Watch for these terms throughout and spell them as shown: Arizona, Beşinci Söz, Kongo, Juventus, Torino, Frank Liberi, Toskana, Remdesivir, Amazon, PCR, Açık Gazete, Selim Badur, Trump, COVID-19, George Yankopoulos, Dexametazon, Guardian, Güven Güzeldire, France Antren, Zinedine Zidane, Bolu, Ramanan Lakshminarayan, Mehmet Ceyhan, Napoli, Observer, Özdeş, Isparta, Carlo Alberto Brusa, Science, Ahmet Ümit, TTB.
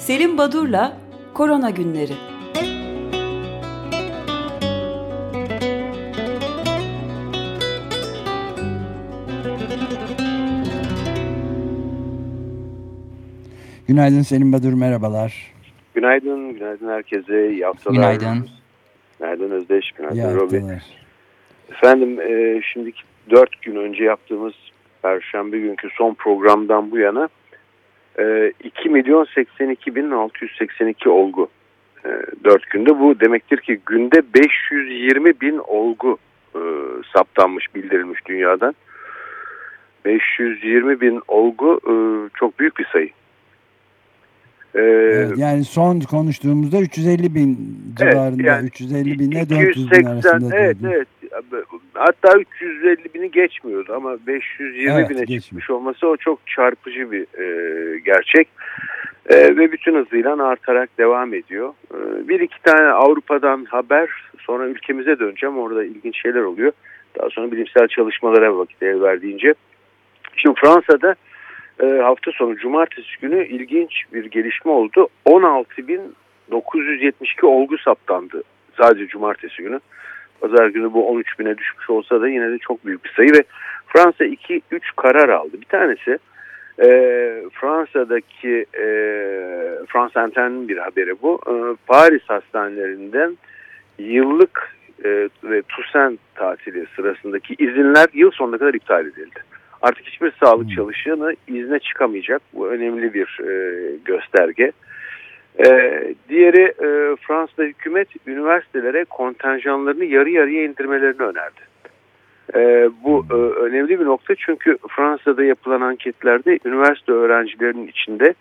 Selim Badur'la Korona Günleri. Günaydın Selim Badur, merhabalar. Günaydın, günaydın herkese. İyi haftalar. Günaydın. Günaydın Özdeş, günaydın Robi. Efendim, şimdiki 4 gün önce yaptığımız Perşembe günkü son programdan bu yana 2.082.682 olgu 4 günde. Bu demektir ki günde 520.000 olgu saptanmış, bildirilmiş dünyadan. 520.000 olgu çok büyük bir sayı. Evet, yani son konuştuğumuzda 350.000 civarında, yani 350.000 ile 400.000 arasında. Evet, evet. Hatta 350.000'i geçmiyordu ama 520.000'e çıkmış olması o çok çarpıcı bir gerçek. Ve bütün hızıyla artarak devam ediyor. Bir iki tane Avrupa'dan haber, sonra ülkemize döneceğim, orada ilginç şeyler oluyor. Daha sonra bilimsel çalışmalara vakit el verdiğince. Şimdi Fransa'da hafta sonu cumartesi günü ilginç bir gelişme oldu. 16.972 olgu saptandı sadece cumartesi günü. Pazar günü bu 13.000'e düşmüş olsa da yine de çok büyük bir sayı ve Fransa 2-3 karar aldı. Bir tanesi Fransa'daki France Antren'in bir haberi bu. Paris hastanelerinden yıllık ve Toussaint tatili sırasındaki izinler yıl sonuna kadar iptal edildi. Artık hiçbir sağlık çalışanı izne çıkamayacak. Bu önemli bir gösterge. Diğeri Fransa'da hükümet üniversitelere kontenjanlarını yarı yarıya indirmelerini önerdi. Bu önemli bir nokta çünkü Fransa'da yapılan anketlerde üniversite öğrencilerinin içinde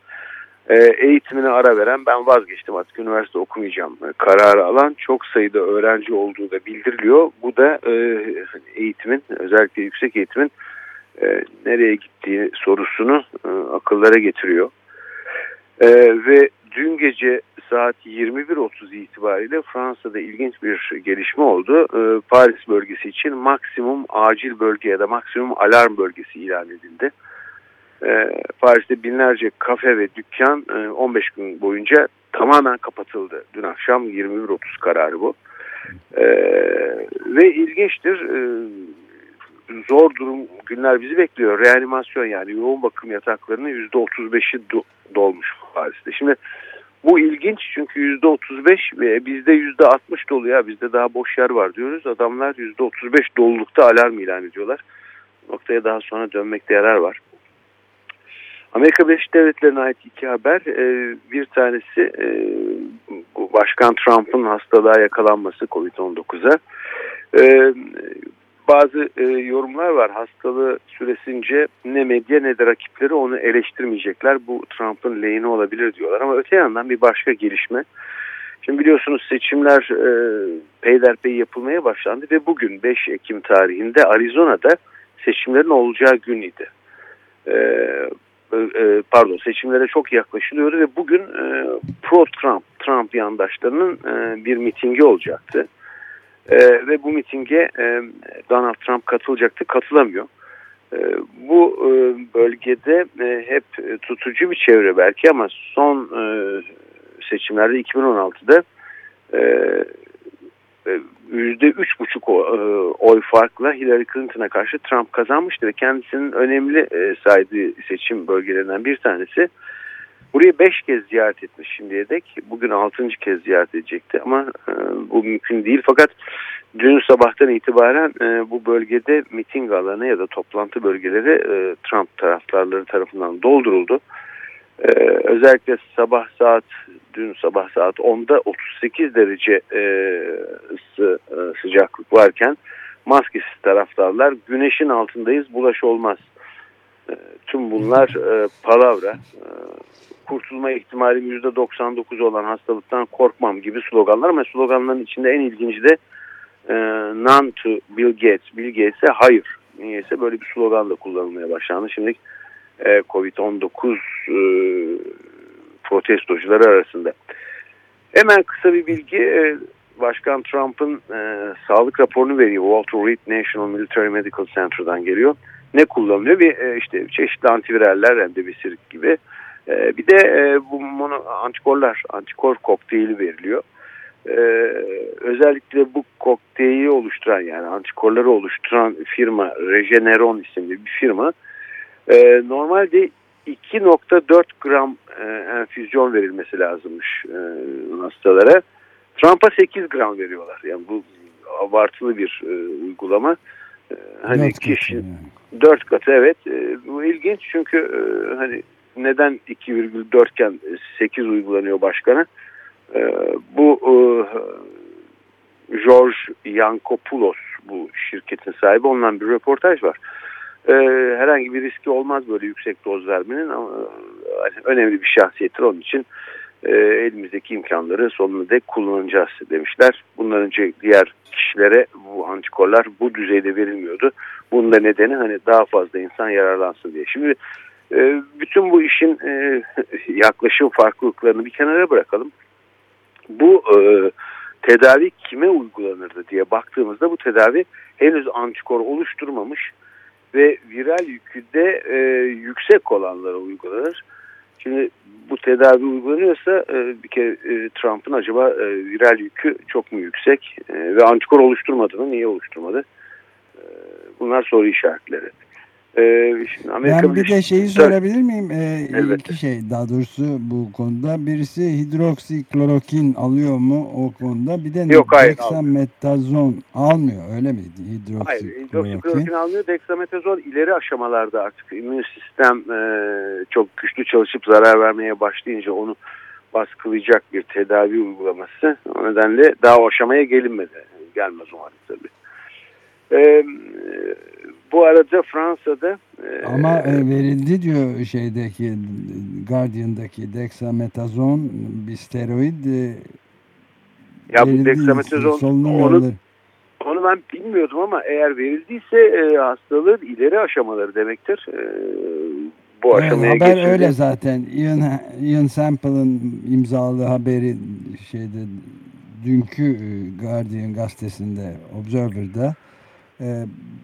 eğitimine ara veren, ben vazgeçtim artık üniversite okumayacağım kararı alan çok sayıda öğrenci olduğu da bildiriliyor. Bu da eğitimin, özellikle yüksek eğitimin nereye gittiği sorusunu akıllara getiriyor. Ve dün gece saat 21.30 itibariyle Fransa'da ilginç bir gelişme oldu. Paris bölgesi için maksimum acil bölge ya da maksimum alarm bölgesi ilan edildi. Paris'te binlerce kafe ve dükkan 15 gün boyunca tamamen kapatıldı. Dün akşam 21.30 kararı bu. Ve ilginçtir, zor durum günler bizi bekliyor. Reanimasyon, yani yoğun bakım yataklarının %35'i dolmuş Paris'te. Şimdi bu ilginç çünkü %35 ve bizde %60 dolu, ya bizde daha boş yer var diyoruz. Adamlar %35 dolulukta alarm ilan ediyorlar. Noktaya daha sonra dönmekte yarar var. Amerika Birleşik Devletleri'ne ait iki haber. Bir tanesi Başkan Trump'ın hastalığa yakalanması, COVID-19'a. Bazı yorumlar var. Hastalığı süresince ne medya ne de rakipleri onu eleştirmeyecekler. Bu Trump'ın lehine olabilir diyorlar. Ama öte yandan bir başka gelişme. Şimdi biliyorsunuz seçimler peyderpey yapılmaya başlandı ve bugün 5 Ekim tarihinde Arizona'da seçimlerin olacağı gün idi. Seçimlere çok yaklaşılıyordu ve bugün pro Trump yandaşlarının bir mitingi olacaktı. Ve bu mitinge Donald Trump katılacaktı, katılamıyor. Bu bölgede hep tutucu bir çevre belki ama son seçimlerde 2016'da %3,5 oy farkla Hillary Clinton'a karşı Trump kazanmıştı ve kendisinin önemli saydığı seçim bölgelerinden bir tanesi. Burayı 5 kez ziyaret etmiş şimdiye dek. Bugün 6. kez ziyaret edecekti ama bu mümkün değil. Fakat dün sabahtan itibaren bu bölgede miting alanı ya da toplantı bölgeleri Trump taraftarları tarafından dolduruldu. Özellikle dün sabah saat 10'da 38 derece sıcaklık varken maskesiz taraftarlar güneşin altındayız, bulaş olmaz. Tüm bunlar palavra. Kurtulma ihtimalim %99 olan hastalıktan korkmam gibi sloganlar ama sloganların içinde en ilginci de none to Bill Gates. Bill Gates'e hayır. Niyeyse böyle bir sloganla kullanılmaya başlandı. Şimdi Covid-19 protestocuları arasında. Hemen kısa bir bilgi. Başkan Trump'ın sağlık raporunu veriyor. Walter Reed National Military Medical Center'dan geliyor. Ne kullanılıyor? Bir işte çeşitli antiviraller, Remdesivir gibi Bir de bunu antikor kokteyli veriliyor. Özellikle bu kokteyli oluşturan, yani antikorları oluşturan firma Regeneron isimli bir firma normalde 2.4 gram enfüzyon verilmesi lazımmış hastalara. Trump'a 8 gram veriyorlar. Yani bu abartılı bir uygulama. Hani kişi yani. 4 katı, evet. Bu ilginç çünkü hani neden 2,4 iken 8 uygulanıyor başkana? Bu George Yankopoulos, bu şirketin sahibi, ondan bir röportaj var. Herhangi bir riski olmaz böyle yüksek doz vermenin ama önemli bir şahsiyettir, onun için elimizdeki imkanları sonuna dek kullanacağız demişler. Bundan önce diğer kişilere bu antikorlar bu düzeyde verilmiyordu. Bunun da nedeni hani daha fazla insan yararlansın diye. Şimdi bütün bu işin yaklaşım farklılıklarını bir kenara bırakalım. Bu tedavi kime uygulanırdı diye baktığımızda bu tedavi henüz antikor oluşturmamış ve viral yükü de yüksek olanlara uygulanır. Şimdi bu tedavi uygulanıyorsa bir kere Trump'ın acaba viral yükü çok mu yüksek ve antikor oluşturmadı mı? Niye oluşturmadı? Bunlar soru işaretleri. Şimdi ben bir de şeyi sorabilir miyim? Evet. İki şey daha doğrusu bu konuda. Birisi hidroksiklorokin alıyor mu o konuda? Bir de yok, dexametazon almıyor, öyle mi? Hidroksiklorokin almıyor. Dexametazon ileri aşamalarda artık immün sistem çok güçlü çalışıp zarar vermeye başlayınca onu baskılayacak bir tedavi uygulaması. O nedenle daha o aşamaya gelinmedi. Gelmez umarım tabii. Bu arada Fransa'da ama verildi diyor şeydeki Guardian'daki dexametazon bir steroid. Ya bu dexametazon onu ben bilmiyordum ama eğer verildiyse hastalığın ileri aşamaları demektir. Bu aşamaya haber geçirdi. Öyle zaten. Ian Sample'ın imzalı haberi şeyde dünkü Guardian gazetesinde, Observer'da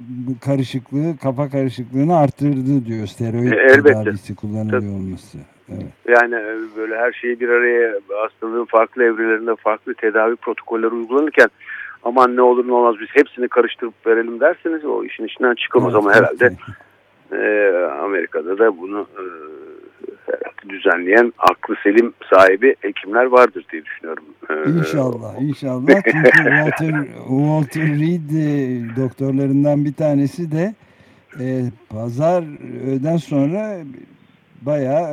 bu karışıklığı, kafa karışıklığını artırdı diyor steroid tedavisi kullanılıyor olması. Evet. Yani böyle her şeyi bir araya, hastalığın farklı evrelerinde farklı tedavi protokolleri uygulanırken aman ne olur ne olmaz biz hepsini karıştırıp verelim derseniz o işin içinden çıkamaz, evet, ama herhalde Amerika'da da bunu düzenleyen aklı selim sahibi hekimler vardır diye düşünüyorum. İnşallah, inşallah. Çünkü Walter Reed doktorlarından bir tanesi de pazardan sonra bayağı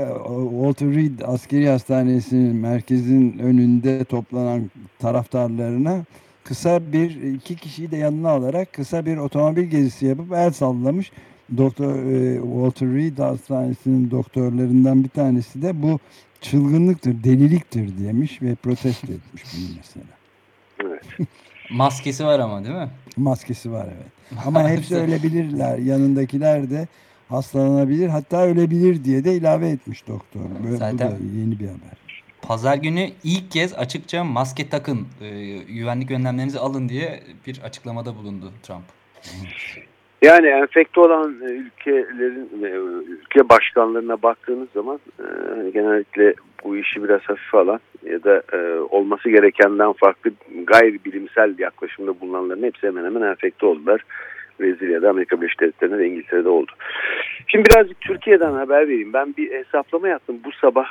Walter Reed Askeri Hastanesi'nin merkezin önünde toplanan taraftarlarına kısa bir, iki kişiyi de yanına alarak kısa bir otomobil gezisi yapıp el sallamış. Doktor Walter Reed Hastanesi'nin doktorlarından bir tanesi de bu çılgınlıktır, deliliktir demiş ve protesto etmiş bunu mesela. Evet. Maskesi var ama, değil mi? Maskesi var, evet. Ama hepsi ölebilirler. Yanındakiler de hastalanabilir, hatta ölebilir diye de ilave etmiş doktor. Böyle, zaten bu da yeni bir haber. Pazar günü ilk kez açıkça maske takın, güvenlik önlemlerinizi alın diye bir açıklamada bulundu Trump. Yani enfekte olan ülke başkanlarına baktığınız zaman genellikle bu işi biraz hafife alan ya da olması gerekenden farklı gayri bilimsel yaklaşımda bulunanların hepsi hemen hemen enfekte oldular. Brezilya'da, Amerika Birleşik Devletleri'nde ve İngiltere'de oldu. Şimdi birazcık Türkiye'den haber vereyim. Ben bir hesaplama yaptım. Bu sabah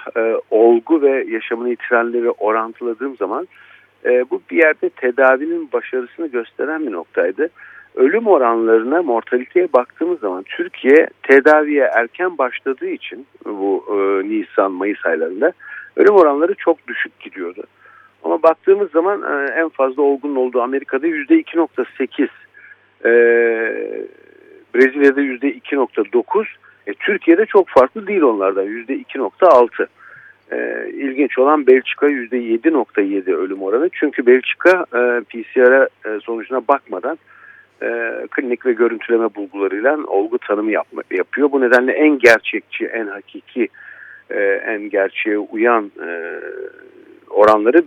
olgu ve yaşamını yitirenleri orantıladığım zaman bu bir yerde tedavinin başarısını gösteren bir noktaydı. Ölüm oranlarına, mortaliteye baktığımız zaman Türkiye tedaviye erken başladığı için bu Nisan-Mayıs aylarında ölüm oranları çok düşük gidiyordu. Ama baktığımız zaman en fazla olgunun olduğu Amerika'da %2.8, Brezilya'da %2.9, Türkiye'de çok farklı değil onlardan, %2.6. İlginç olan Belçika %7.7 ölüm oranı. Çünkü Belçika PCR sonucuna bakmadan klinik ve görüntüleme bulgularıyla olgu tanımı yapıyor. Bu nedenle en gerçekçi, en hakiki, en gerçeğe uyan oranları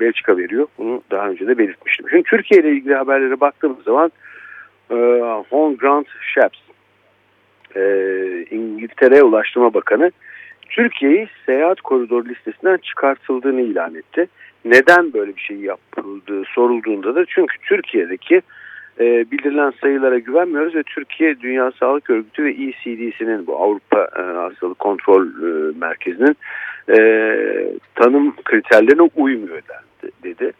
Belçika veriyor. Bunu daha önce de belirtmiştim. Şimdi Türkiye ile ilgili haberlere baktığımız zaman Hon Grant Shapps, İngiltere Ulaştırma Bakanı, Türkiye'yi seyahat koridoru listesinden çıkartıldığını ilan etti. Neden böyle bir şey yapıldığı sorulduğunda da çünkü Türkiye'deki bildirilen sayılara güvenmiyoruz ve Türkiye Dünya Sağlık Örgütü ve ECDC'nin bu Avrupa Hastalık Kontrol Merkezi'nin tanım kriterlerine uymuyor dedi.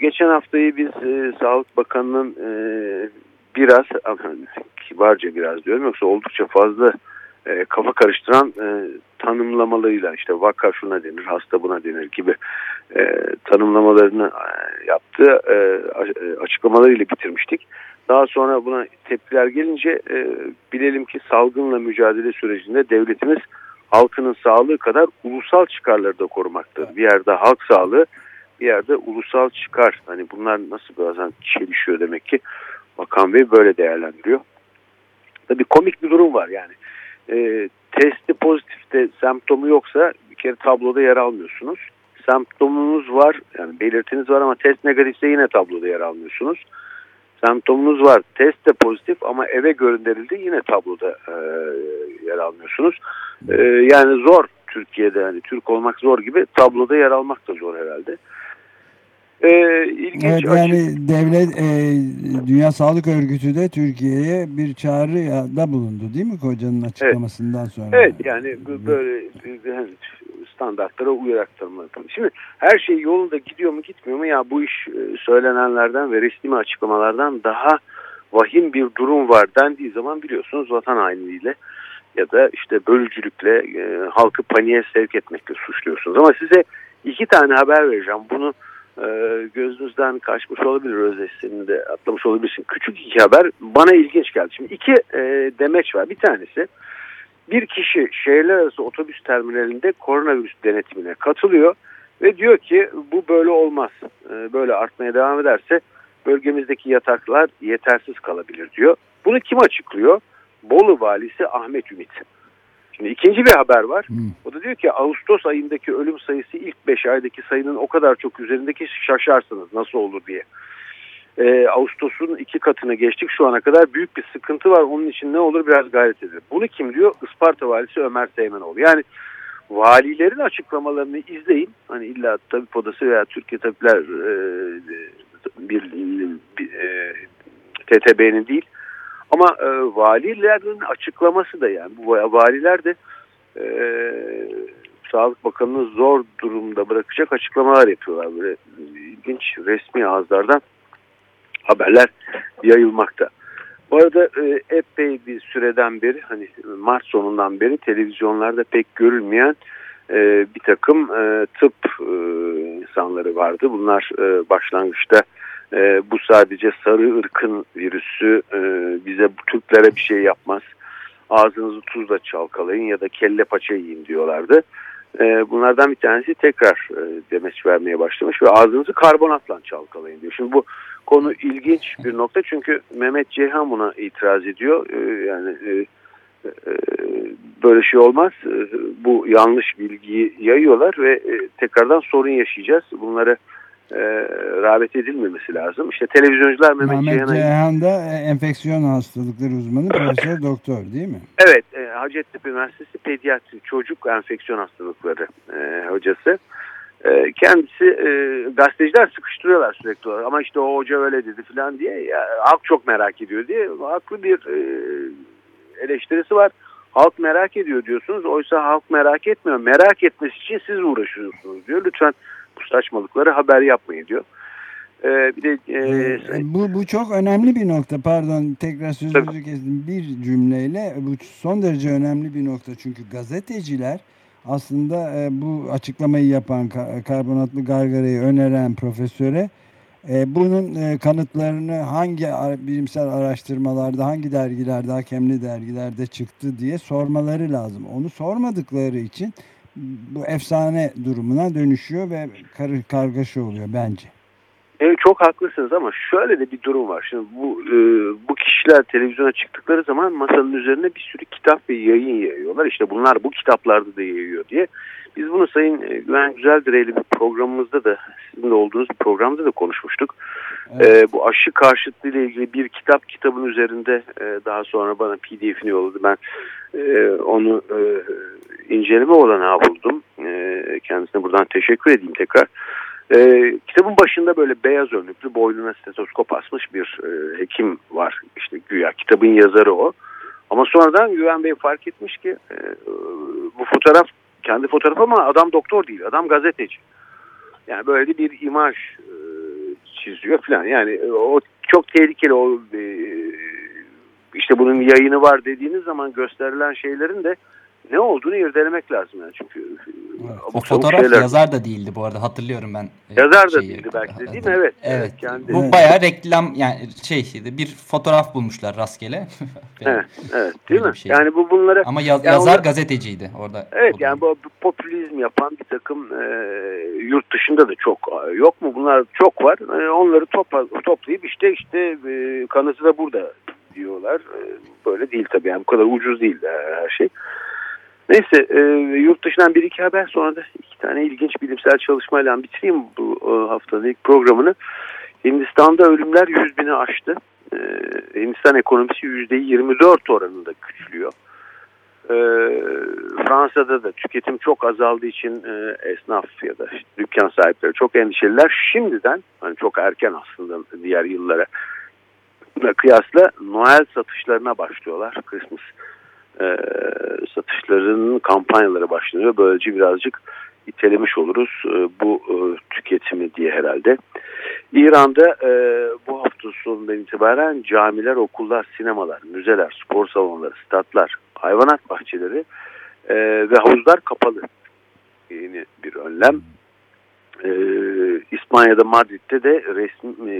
Geçen haftayı biz Sağlık Bakanı'nın biraz kibarca biraz diyorum yoksa oldukça fazla kafa karıştıran tanımlamalarıyla işte vaka şuna denir, hasta buna denir gibi tanımlamalarını yaptığı açıklamalarıyla bitirmiştik. Daha sonra buna tepkiler gelince bilelim ki salgınla mücadele sürecinde devletimiz halkının sağlığı kadar ulusal çıkarları da korumaktadır. Bir yerde halk sağlığı, bir yerde ulusal çıkar. Hani bunlar nasıl bazen çelişiyor demek ki Bakan Bey böyle değerlendiriyor. Tabii komik bir durum var yani. Testi pozitifte semptomu yoksa bir kere tabloda yer almıyorsunuz. Semptomunuz var yani belirtiniz var ama test negatifse yine tabloda yer almıyorsunuz. Semptomunuz var test de pozitif ama eve gönderildi yine tabloda yer almıyorsunuz. Yani zor Türkiye'de yani Türk olmak zor gibi tabloda yer almak da zor herhalde. Evet, yani devlet Dünya Sağlık Örgütü de Türkiye'ye bir çağrıda bulundu değil mi Koca'nın açıklamasından sonra? Evet yani böyle standartlara uyarak tanımladım. Şimdi her şey yolunda gidiyor mu gitmiyor mu ya bu iş söylenenlerden ve resmi açıklamalardan daha vahim bir durum var dendiği zaman biliyorsunuz vatan hainliğiyle ya da işte bölücülükle halkı paniğe sevk etmekle suçluyorsunuz. Ama size iki tane haber vereceğim bunu. Gözünüzden kaçmış olabilir Özdeş senin de atlamış olabilirsin. Küçük iki haber bana ilginç geldi. Şimdi iki demeç var. Bir tanesi bir kişi şehirler arası otobüs terminalinde koronavirüs denetimine katılıyor ve diyor ki bu böyle olmaz. Böyle artmaya devam ederse bölgemizdeki yataklar yetersiz kalabilir diyor. Bunu kim açıklıyor? Bolu valisi Ahmet Ümit. Şimdi ikinci bir haber var. O da diyor ki Ağustos ayındaki ölüm sayısı ilk 5 aydaki sayının o kadar çok üzerindeki şaşarsınız nasıl olur diye. Ağustos'un 2 katına geçtik şu ana kadar büyük bir sıkıntı var. Onun için ne olur biraz gayret edelim. Bunu kim diyor? Isparta valisi Ömer Seğmenoğlu. Yani valilerin açıklamalarını izleyin. Hani illa Tabip Odası veya Türkiye Tabipler TTB'nin değil. Ama valilerin açıklaması da yani bu valiler de Sağlık Bakanı'nı zor durumda bırakacak açıklamalar yapıyorlar. Böyle ilginç resmi ağızlardan haberler yayılmakta. Bu arada epey bir süreden beri hani Mart sonundan beri televizyonlarda pek görülmeyen bir takım tıp insanları vardı. Bunlar başlangıçta bu sadece sarı ırkın virüsü bize Türklere bir şey yapmaz. Ağzınızı tuzla çalkalayın ya da kelle paça yiyin diyorlardı. Bunlardan bir tanesi tekrar demeç vermeye başlamış ve ağzınızı karbonatla çalkalayın diyor. Şimdi bu konu ilginç bir nokta çünkü Mehmet Ceyhan buna itiraz ediyor. Yani böyle şey olmaz. Bu yanlış bilgiyi yayıyorlar ve tekrardan sorun yaşayacağız. Bunlara rağbet edilmemesi lazım. İşte televizyoncular Mehmet Ceyhan da enfeksiyon hastalıkları uzmanı profesör doktor değil mi? Evet. Hacettepe Üniversitesi Pediatri Çocuk Enfeksiyon Hastalıkları hocası. Kendisi gazeteciler sıkıştırıyorlar sürekli olarak. Ama işte o hoca öyle dedi falan diye. Ya, halk çok merak ediyor diye. Haklı bir eleştirisi var. Halk merak ediyor diyorsunuz. Oysa halk merak etmiyor. Merak etmesi için siz uğraşıyorsunuz diyor. Lütfen bu saçmalıkları haber yapmayın diyor. Bir de bu çok önemli bir nokta. Pardon tekrar sözünüzü kestim bir cümleyle. Bu son derece önemli bir nokta çünkü gazeteciler aslında bu açıklamayı yapan karbonatlı gargarayı öneren profesöre bunun kanıtlarını hangi bilimsel araştırmalarda, hangi dergilerde, hakemli dergilerde çıktı diye sormaları lazım. Onu sormadıkları için bu efsane durumuna dönüşüyor ve kargaşa oluyor bence. Çok haklısınız ama şöyle de bir durum var. Şimdi bu kişiler televizyona çıktıkları zaman masanın üzerine bir sürü kitap ve yayın yayıyorlar. İşte bunlar bu kitaplarda da yayıyor diye. Biz bunu Sayın Güven Güzeldire'yle bir programımızda da sizin de olduğunuz bir programda da konuşmuştuk. Evet. Bu aşı karşıtlığı ile ilgili bir kitabın üzerinde daha sonra bana PDF'ini yolladı. Ben onu inceleme olanağı buldum. Kendisine buradan teşekkür edeyim tekrar. Kitabın başında böyle beyaz önlüklü, boynuna stetoskop asmış bir hekim var. İşte güya kitabın yazarı o. Ama sonradan Güven Bey fark etmiş ki bu fotoğraf kendi fotoğrafı ama adam doktor değil, adam gazeteci. Yani böyle bir imaj çiziyor falan. Yani o çok tehlikeli. O işte bunun yayını var dediğiniz zaman gösterilen şeylerin de ne olduğunu irdelemek lazım yani çünkü. Evet. O fotoğraf şeyler... yazar da değildi bu arada, hatırlıyorum ben. Yazar da değildi belki de, değil mi? Evet. Evet. Kendi... Bu bayağı reklam yani şeydi, bir fotoğraf bulmuşlar rastgele. Evet, evet, değil mi? Şey. Yani bu bunları. Ama yazar orada... gazeteciydi orada. Evet, yani bu popülizm yapan bir takım yurt dışında da çok yok mu? Bunlar çok var. Yani onları toplayıp işte kanısı da burada diyorlar. Böyle değil tabii yani, bu kadar ucuz değil her şey. Neyse yurt dışından bir iki haber, sonra da iki tane ilginç bilimsel çalışmayla bitireyim bu haftanın ilk programını. Hindistan'da ölümler 100.000'i aştı. Hindistan ekonomisi %24 oranında küçülüyor. Fransa'da da tüketim çok azaldığı için esnaf ya da işte dükkan sahipleri çok endişeliler. Şimdiden, hani çok erken aslında diğer yıllara kıyasla, Noel satışlarına başlıyorlar. Christmas satışların kampanyaları başlıyor. Böylece birazcık itelemiş oluruz bu tüketimi diye herhalde. İran'da bu hafta sonundan itibaren camiler, okullar, sinemalar, müzeler, spor salonları, statlar, hayvanat bahçeleri ve havuzlar kapalı. Yeni bir önlem. İspanya'da Madrid'de de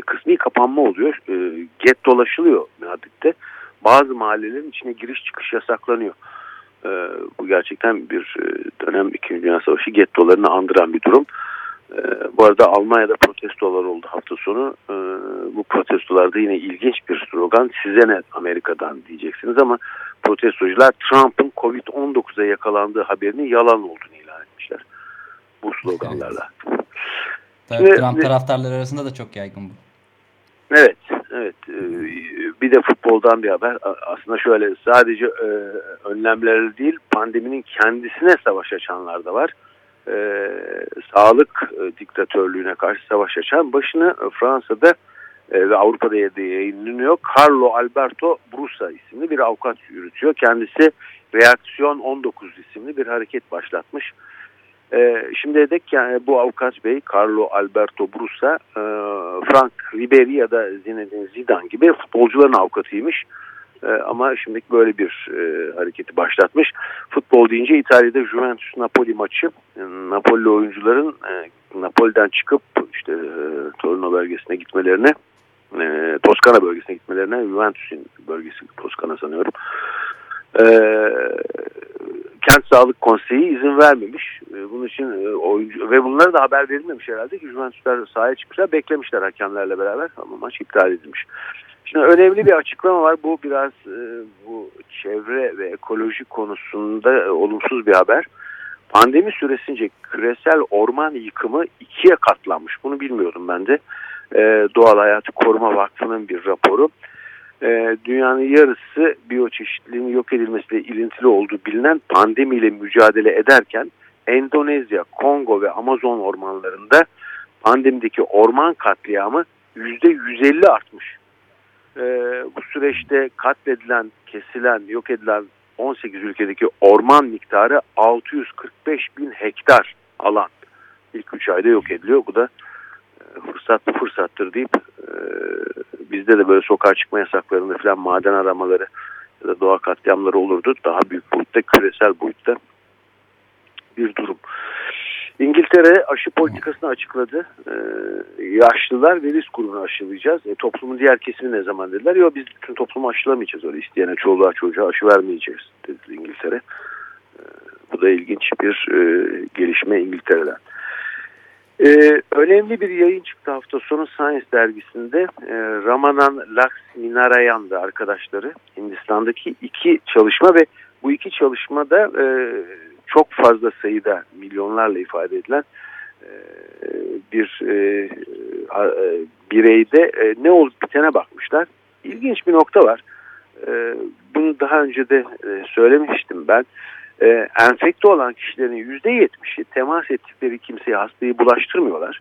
kısmi kapanma oluyor. Get dolaşılıyor Madrid'de. Bazı mahallelerin içine giriş çıkış yasaklanıyor. Bu gerçekten bir dönem 2. Dünya Savaşı gettolarını andıran bir durum. Bu arada Almanya'da protestolar oldu hafta sonu. Bu protestolarda yine ilginç bir slogan. Size ne Amerika'dan diyeceksiniz ama protestocular Trump'ın Covid-19'a yakalandığı haberinin yalan olduğunu ilan etmişler. Bu sloganlarla. Evet. Trump taraftarları arasında da çok yaygın bu. Evet, evet. Bir de futboldan bir haber. Aslında şöyle, sadece önlemler değil, pandeminin kendisine savaş açanlar da var. Sağlık diktatörlüğüne karşı savaş açan, başını Fransa'da ve Avrupa'da yayınlanıyor. Carlo Alberto Brusa isimli bir avukat yürütüyor. Kendisi Reaksiyon 19 isimli bir hareket başlatmış. Şimdi de yani bu avukat bey Carlo Alberto Brusa Frank Liberi ya da Zinedine Zidane gibi futbolcuların avukatıymış. Ama şimdi böyle bir hareketi başlatmış. Futbol deyince İtalya'da Juventus Napoli maçı. Napoli oyuncuların Napoli'den çıkıp işte Torino bölgesine gitmelerine, Toskana bölgesine gitmelerine, Juventus'in bölgesi Toskana sanıyorum. Kent Sağlık Konseyi izin vermemiş. Bunun için oyuncu ve bunlara da haber verilmemiş herhalde ki Juventuslar sahaya çıkmışlar, beklemişler hakemlerle beraber ama maç iptal edilmiş. Şimdi önemli bir açıklama var. Bu biraz bu çevre ve ekoloji konusunda olumsuz bir haber. Pandemi süresince küresel orman yıkımı 2'ye katlanmış. Bunu bilmiyordum ben de. Doğal Hayatı Koruma Vakfı'nın bir raporu. Dünyanın yarısı biyoçeşitliliğin yok edilmesiyle ilintili olduğu bilinen pandemiyle mücadele ederken Endonezya, Kongo ve Amazon ormanlarında pandemideki orman katliamı %150 artmış. Bu süreçte katledilen, kesilen, yok edilen 18 ülkedeki orman miktarı 645.000 hektar alan. İlk 3 ayda yok ediliyor. Bu da fırsattır deyip bizde de böyle sokağa çıkma yasaklarında falan maden aramaları ya da doğa katliamları olurdu. Daha büyük boyutta, küresel boyutta bir durum. İngiltere aşı politikasını açıkladı. Yaşlılar ve risk grubunu aşılayacağız. Toplumun diğer kesimi ne zaman dediler? Yok, biz bütün toplumu aşılamayacağız. Öyle isteyene, çoluğa çocuğa aşı vermeyeceğiz dedi İngiltere. Bu da ilginç bir gelişme İngiltere'den. Önemli bir yayın çıktı hafta sonu Science dergisinde. Ramanan Lakshminarayan ve arkadaşları Hindistan'daki 2 çalışma ve bu 2 çalışmada çok fazla sayıda, milyonlarla ifade edilen bir bireyde ne olup bitene bakmışlar. İlginç bir nokta var. Bunu daha önce de söylemiştim ben. enfekte olan kişilerin %70'i temas ettikleri kimseye hastayı bulaştırmıyorlar.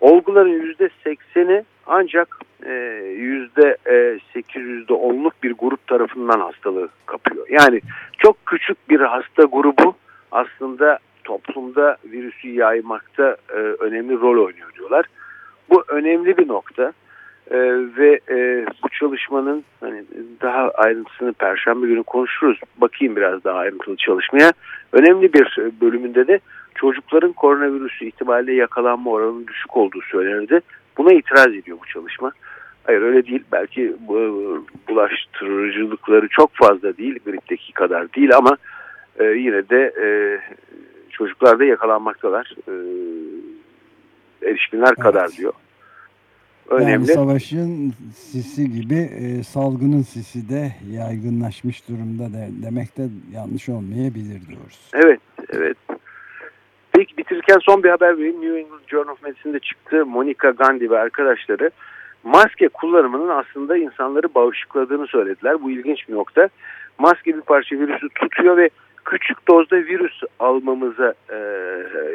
Olguların %80'i ancak %8, %10'luk bir grup tarafından hastalığı kapıyor. Yani çok küçük bir hasta grubu aslında toplumda virüsü yaymakta önemli rol oynuyor diyorlar. Bu önemli bir nokta ve bu çalışmanın hani daha ayrıntısını Perşembe günü konuşuruz. Bakayım biraz daha ayrıntılı çalışmaya. Önemli bir bölümünde de çocukların koronavirüsü itibariyle yakalanma oranının düşük olduğu söylenirdi. Buna itiraz ediyor bu çalışma. Hayır öyle değil. Belki bulaştırıcılıkları çok fazla değil, gripteki kadar değil ama yine de çocuklar da yakalanmaktalar. Erişkinler kadar diyor. Önemli. Yani savaşın sisi gibi salgının sisi de yaygınlaşmış durumda demek de yanlış olmayabilir diyoruz. Evet, evet. Peki bitirirken son bir haber vereyim. New England Journal of Medicine'de çıktı. Monica Gandhi ve arkadaşları maske kullanımının aslında insanları bağışıkladığını söylediler. Bu ilginç bir nokta. Maske bir parça virüsü tutuyor ve küçük dozda virüs almamıza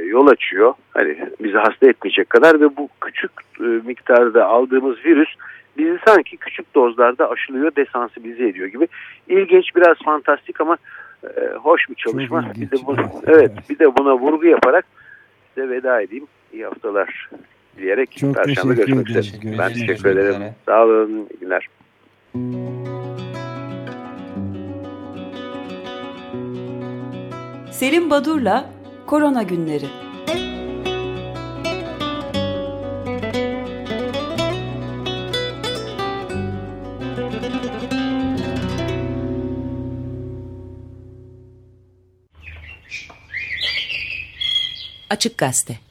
yol açıyor. Hani bizi hasta etmeyecek kadar ve bu küçük miktarda aldığımız virüs bizi sanki küçük dozlarda aşılıyor, desansibilize ediyor gibi. İlginç, biraz fantastik ama hoş bir çalışma. Bir de buna vurgu yaparak size veda edeyim. İyi haftalar diyerek Perşembe görüşmek üzere. Ben teşekkür ederim. Sağ olun. İyi günler. Selim Badur'la Korona Günleri. Açık Gazete.